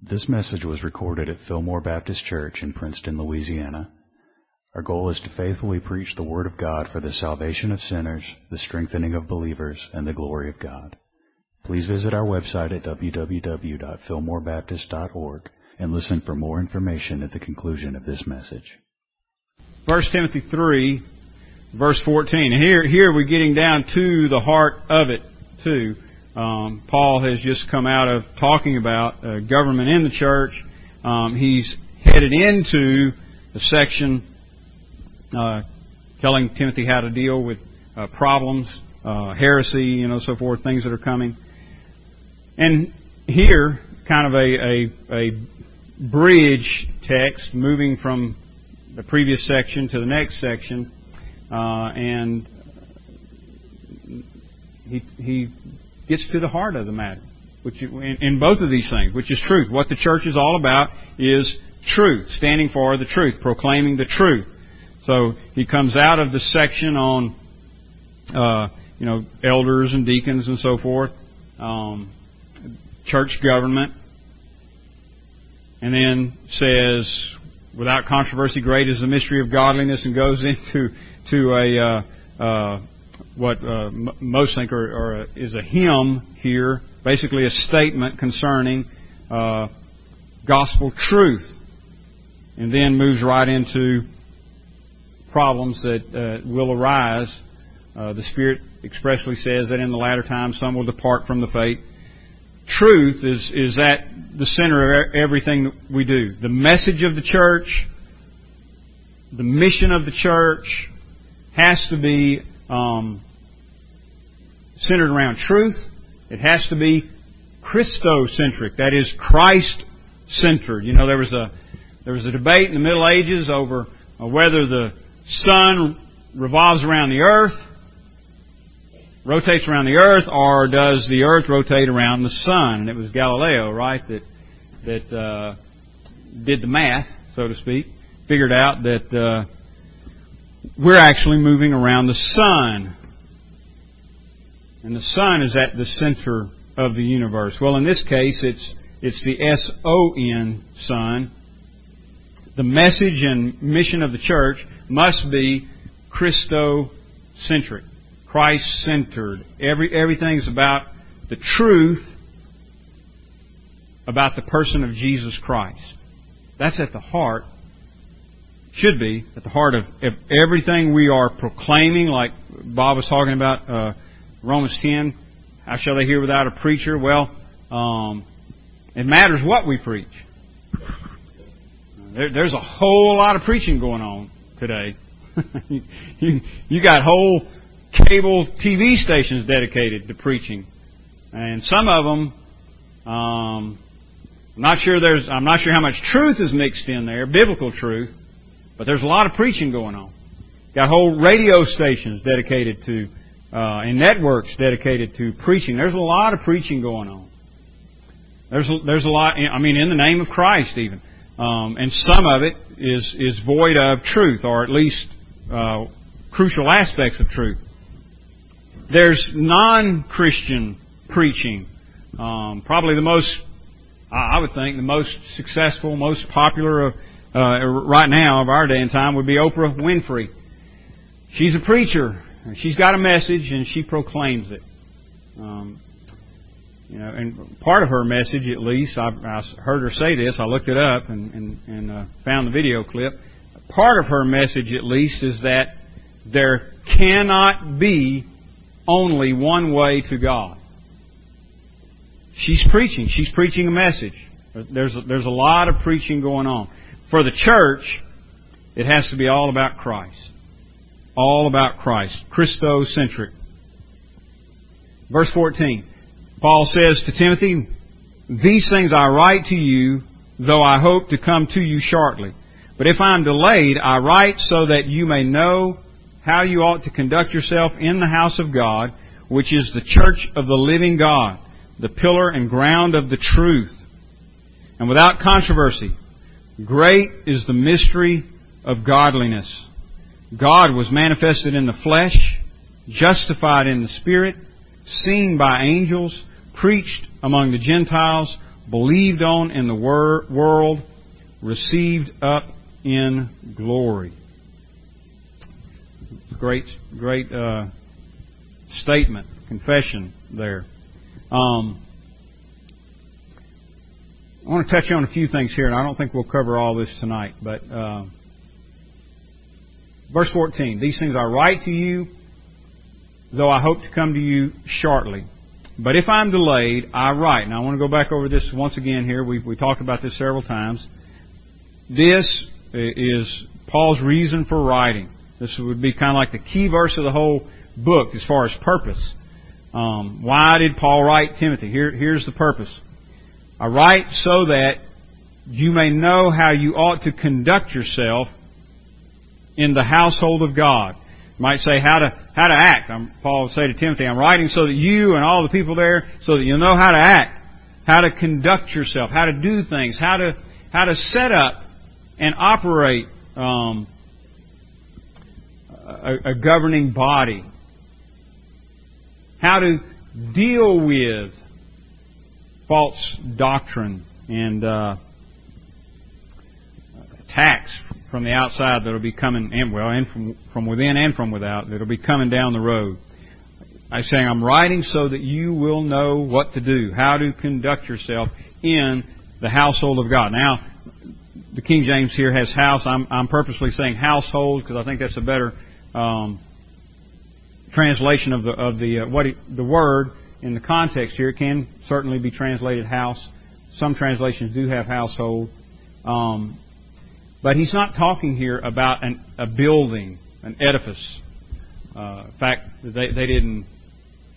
This message was recorded at Fillmore Baptist Church in Princeton, Louisiana. Our goal is to faithfully preach the Word of God for the salvation of sinners, the strengthening of believers, and the glory of God. Please visit our website at www.fillmorebaptist.org and listen for more information at the conclusion of this message. 1 Timothy 3, verse 14. Here we're getting down to the heart of it, too. Paul has just come out of talking about government in the church. He's headed into the section telling Timothy how to deal with problems, heresy, so forth, things that are coming. And here, kind of a bridge text, moving from the previous section to the next section, and he gets to the heart of the matter, which in both of these things, which is truth. What the church is all about is truth, standing for the truth, proclaiming the truth. So he comes out of the section on, elders and deacons and so forth, church government, and then says, without controversy, great is the mystery of godliness, and goes into what most think is a hymn here, basically a statement concerning gospel truth, and then moves right into problems that will arise. The Spirit expressly says that in the latter times some will depart from the faith. Truth is at the center of everything that we do. The message of the church, the mission of the church has to be centered around truth. It has to be Christocentric. That is, Christ-centered. There was a debate in the Middle Ages over whether the sun revolves around the earth, rotates around the earth, or does the earth rotate around the sun? And it was Galileo, right, that did the math, so to speak, figured out that we're actually moving around the sun. And the sun is at the center of the universe. Well, in this case, it's the S-O-N, sun. The message and mission of the church must be Christocentric, Christ-centered. Everything's about the truth about the person of Jesus Christ. That's at the heart, should be at the heart of everything we are proclaiming, like Bob was talking about, Romans 10, how shall they hear without a preacher? Well, it matters what we preach. There's a whole lot of preaching going on today. You got whole cable TV stations dedicated to preaching, and some of them, I'm not sure how much truth is mixed in there, biblical truth, but there's a lot of preaching going on. Got whole radio stations dedicated to, and networks dedicated to preaching. There's a lot of preaching going on. There's a lot. In the name of Christ, even, and some of it is void of truth, or at least crucial aspects of truth. There's non-Christian preaching. Probably the most, I would think, the most successful, most popular of right now of our day and time would be Oprah Winfrey. She's a preacher. She's got a message and she proclaims it. And part of her message, at least, I heard her say this. I looked it up and found the video clip. Part of her message, at least, is that there cannot be only one way to God. She's preaching. She's preaching a message. There's a lot of preaching going on. For the church, it has to be all about Christ. All about Christ. Christocentric. Verse 14. Paul says to Timothy, "These things I write to you, though I hope to come to you shortly. But if I am delayed, I write so that you may know how you ought to conduct yourself in the house of God, which is the church of the living God, the pillar and ground of the truth. And without controversy, great is the mystery of godliness. God was manifested in the flesh, justified in the Spirit, seen by angels, preached among the Gentiles, believed on in the world, received up in glory. Great statement, confession there. I want to touch on a few things here, and I don't think we'll cover all this tonight. But verse 14, these things I write to you, though I hope to come to you shortly. But if I'm delayed, I write. Now, I want to go back over this once again here. We talked about this several times. This is Paul's reason for writing. This would be kind of like the key verse of the whole book as far as purpose. Why did Paul write Timothy? Here's the purpose. I write so that you may know how you ought to conduct yourself in the household of God. You might say how to act. Paul would say to Timothy, I'm writing so that you and all the people there, so that you'll know how to act, how to conduct yourself, how to do things, how to set up and operate a governing body, how to deal with false doctrine and attacks from the outside that'll be coming in, and from within and from without that'll be coming down the road. I'm saying I'm writing so that you will know what to do, how to conduct yourself in the household of God. Now, the King James here has house. I'm purposely saying household because I think that's a better translation of the word in the context here. It can certainly be translated house. Some translations do have household, but he's not talking here about a building, an edifice. In fact, they didn't.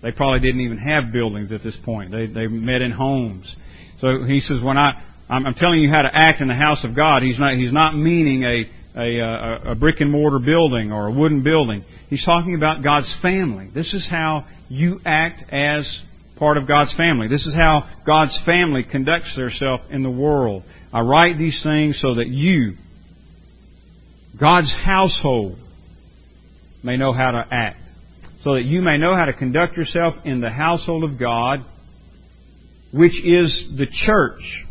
They probably didn't even have buildings at this point. They met in homes. So he says, when I'm telling you how to act in the house of God, he's not meaning a brick and mortar building or a wooden building. He's talking about God's family. This is how you act as part of God's family. This is how God's family conducts themselves in the world. I write these things so that you, God's household, may know how to act. So that you may know how to conduct yourself in the household of God, which is the church.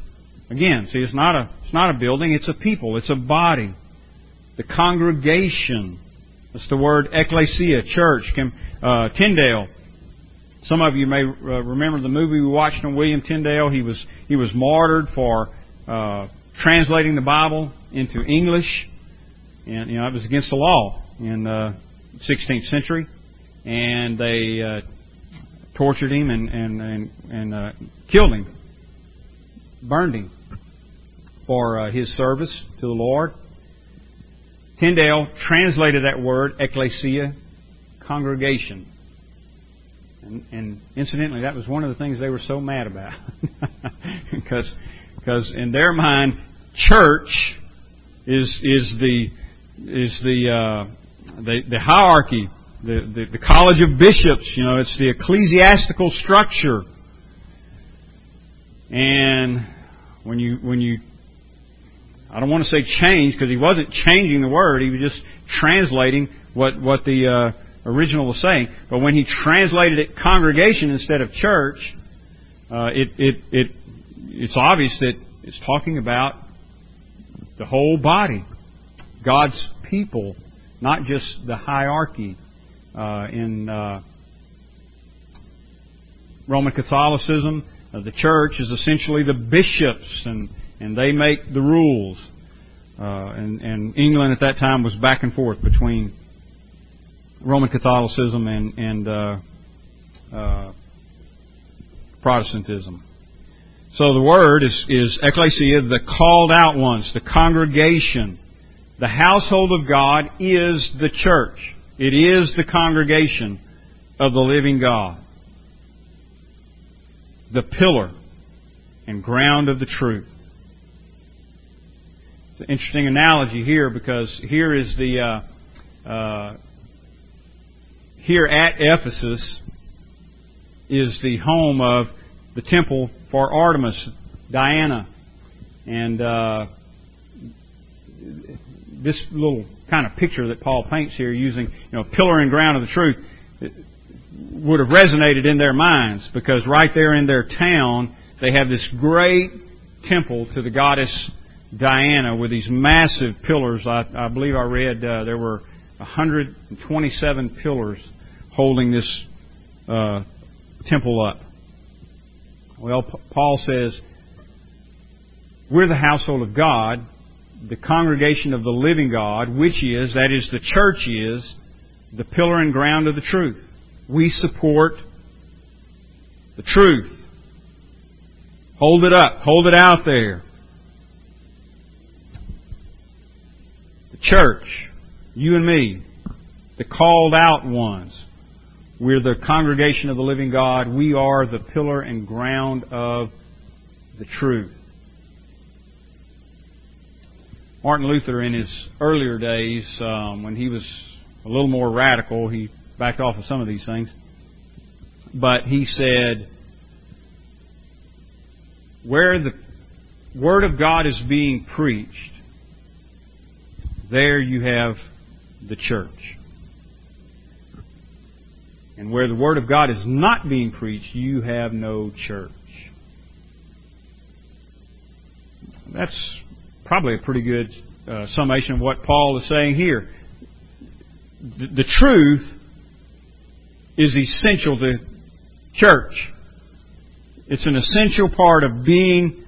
Again, see, it's not a building, it's a people, it's a body. The congregation, that's the word ecclesia, church. Tyndale, some of you may remember the movie we watched on William Tyndale. He was martyred for translating the Bible into English, and it was against the law in the 16th century, and they tortured him and killed him, burned him for his service to the Lord. Tyndale translated that word, ecclesia, congregation. And incidentally, that was one of the things they were so mad about. Because in their mind, church is the hierarchy, the college of bishops, it's the ecclesiastical structure. And when you I don't want to say change, because he wasn't changing the word. He was just translating what the original was saying. But when he translated it congregation instead of church, it's obvious that it's talking about the whole body, God's people, not just the hierarchy in Roman Catholicism. The church is essentially the bishops and they make the rules. And England at that time was back and forth between Roman Catholicism and Protestantism. So the word is ecclesia, the called out ones, the congregation. The household of God is the church. It is the congregation of the living God. The pillar and ground of the truth. It's an interesting analogy here, because here is the here at Ephesus is the home of the temple for Artemis, Diana, and this little kind of picture that Paul paints here, using pillar and ground of the truth, it would have resonated in their minds, because right there in their town, They have this great temple to the goddess Diana with these massive pillars. I believe I read there were 127 pillars holding this temple up. Well, Paul says, we're the household of God, the congregation of the living God, which is, that is, the church is, the pillar and ground of the truth. We support the truth. Hold it up. Hold it out there. The church, you and me, the called out ones. We're the congregation of the living God. We are the pillar and ground of the truth. Martin Luther, in his earlier days, when he was a little more radical, he backed off of some of these things. But he said, where the Word of God is being preached, there you have the church. And where the Word of God is not being preached, you have no church. That's probably a pretty good summation of what Paul is saying here. The truth is essential to church. It's an essential part of being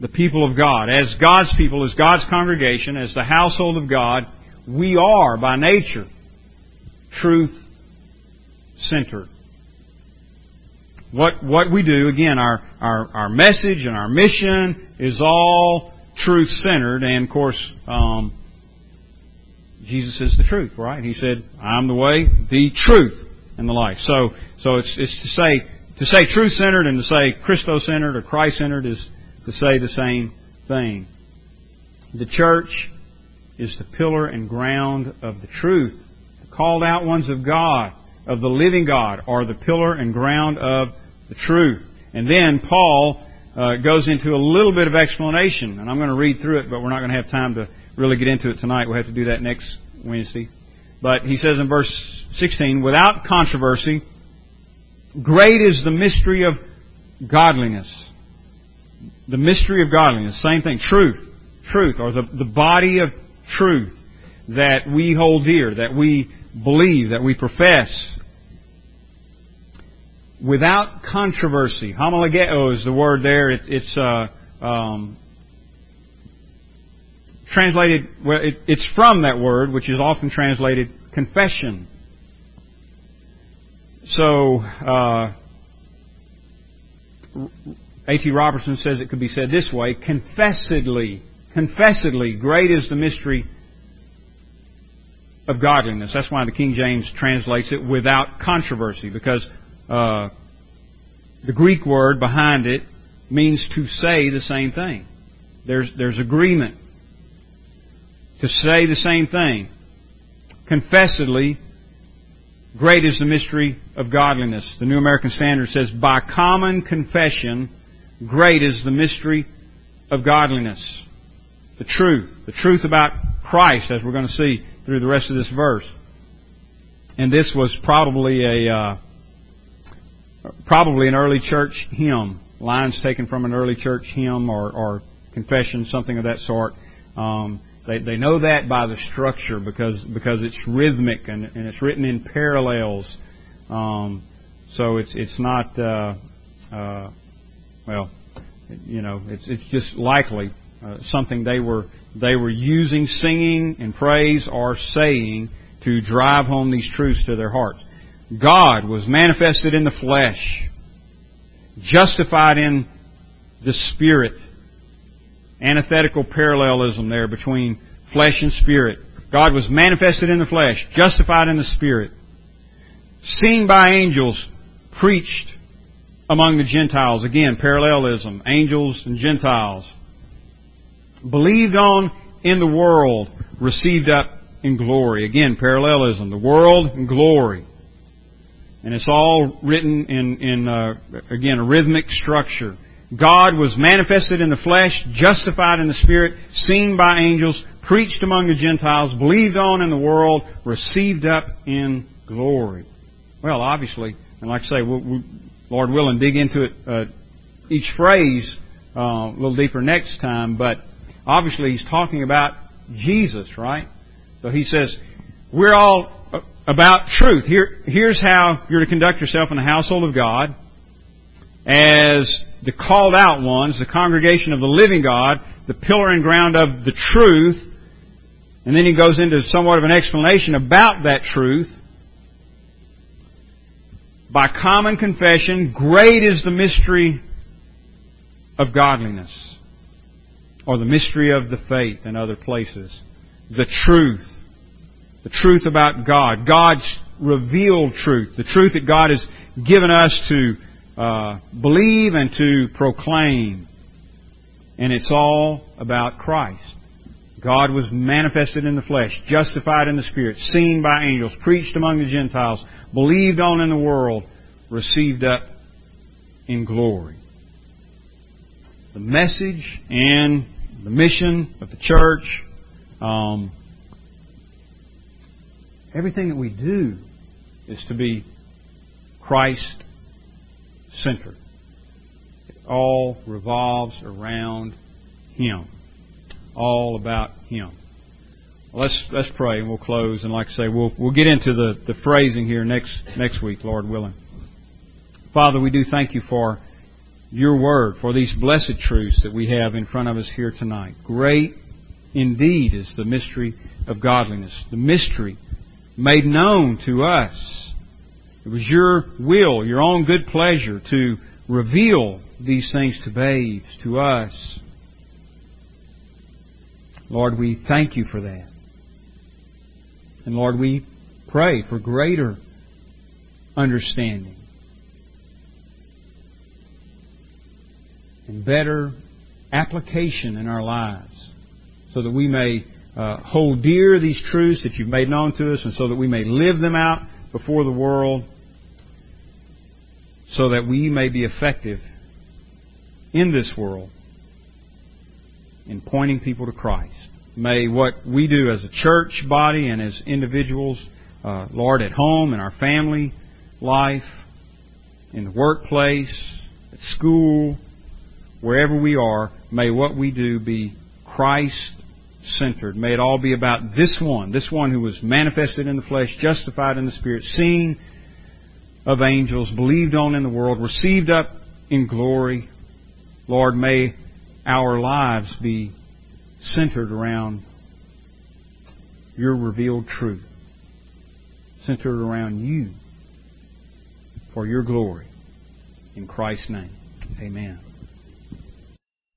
the people of God. As God's people, as God's congregation, as the household of God, we are, by nature, truth-centered. What we do, again, our message and our mission is all truth-centered. And, of course, Jesus is the truth, right? He said, I'm the way, the truth, and the life. So it's to say... to say truth-centered and to say Christo-centered or Christ-centered is to say the same thing. The church is the pillar and ground of the truth. The called out ones of God, of the living God, are the pillar and ground of the truth. And then Paul goes into a little bit of explanation, and I'm going to read through it, but we're not going to have time to really get into it tonight. We'll have to do that next Wednesday. But he says in verse 16, without controversy, great is the mystery of godliness. The mystery of godliness. Same thing. Truth. Truth, or the body of truth that we hold dear, that we believe, that we profess. Without controversy. Homologeo is the word there. It's translated, well, it's from that word, which is often translated confession. So, A.T. Robertson says it could be said this way, confessedly, great is the mystery of godliness. That's why the King James translates it without controversy, because the Greek word behind it means to say the same thing. There's agreement to say the same thing. Confessedly, great is the mystery of godliness. The New American Standard says, by common confession, great is the mystery of godliness. The truth about Christ, as we're going to see through the rest of this verse. And this was probably an early church hymn. Lines taken from an early church hymn or confession, something of that sort. They know that by the structure because it's rhythmic and it's written in parallels. So it's not it's just likely something they were using, singing in praise or saying to drive home these truths to their hearts. God was manifested in the flesh, justified in the Spirit. Antithetical parallelism there between flesh and spirit. God was manifested in the flesh, justified in the spirit, seen by angels, preached among the Gentiles. Again, parallelism, angels and Gentiles. Believed on in the world, received up in glory. Again, parallelism, the world and glory. And it's all written in a rhythmic structure. God was manifested in the flesh, justified in the Spirit, seen by angels, preached among the Gentiles, believed on in the world, received up in glory. Well, obviously, and like I say, we'll Lord willing, dig into it each phrase a little deeper next time, but obviously he's talking about Jesus, right? So he says, we're all about truth. Here's how you're to conduct yourself in the household of God, as the called out ones, the congregation of the living God, the pillar and ground of the truth. And then he goes into somewhat of an explanation about that truth. By common confession, great is the mystery of godliness, or the mystery of the faith in other places. The truth about God, God's revealed truth, the truth that God has given us to believe and to proclaim. And it's all about Christ. God was manifested in the flesh, justified in the Spirit, seen by angels, preached among the Gentiles, believed on in the world, received up in glory. The message and the mission of the church, everything that we do is to be Christ-centered. It all revolves around Him. All about Him. Well, let's pray and we'll close. And like I say, we'll get into the phrasing here next week, Lord willing. Father, we do thank You for Your Word, for these blessed truths that we have in front of us here tonight. Great indeed is the mystery of godliness, the mystery made known to us. It was Your will, Your own good pleasure to reveal these things to babes, to us. Lord, we thank You for that. And Lord, we pray for greater understanding and better application in our lives, so that we may hold dear these truths that You've made known to us, and so that we may live them out before the world, so that we may be effective in this world in pointing people to Christ. May what we do as a church body and as individuals, Lord, at home, in our family life, in the workplace, at school, wherever we are, may what we do be Christ-centered. May it all be about this one who was manifested in the flesh, justified in the Spirit, seen of angels, believed on in the world, received up in glory. Lord, may our lives be centered around Your revealed truth, centered around You for Your glory. In Christ's name, amen.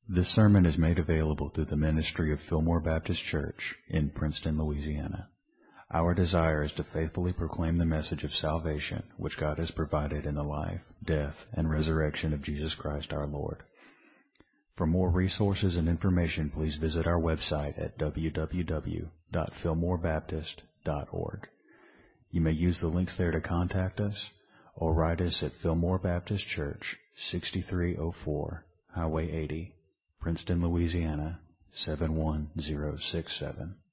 This sermon is made available through the ministry of Fillmore Baptist Church in Princeton, Louisiana. Our desire is to faithfully proclaim the message of salvation which God has provided in the life, death, and resurrection of Jesus Christ our Lord. For more resources and information, please visit our website at www.fillmorebaptist.org. You may use the links there to contact us, or write us at Fillmore Baptist Church, 6304 Highway 80, Princeton, Louisiana, 71067.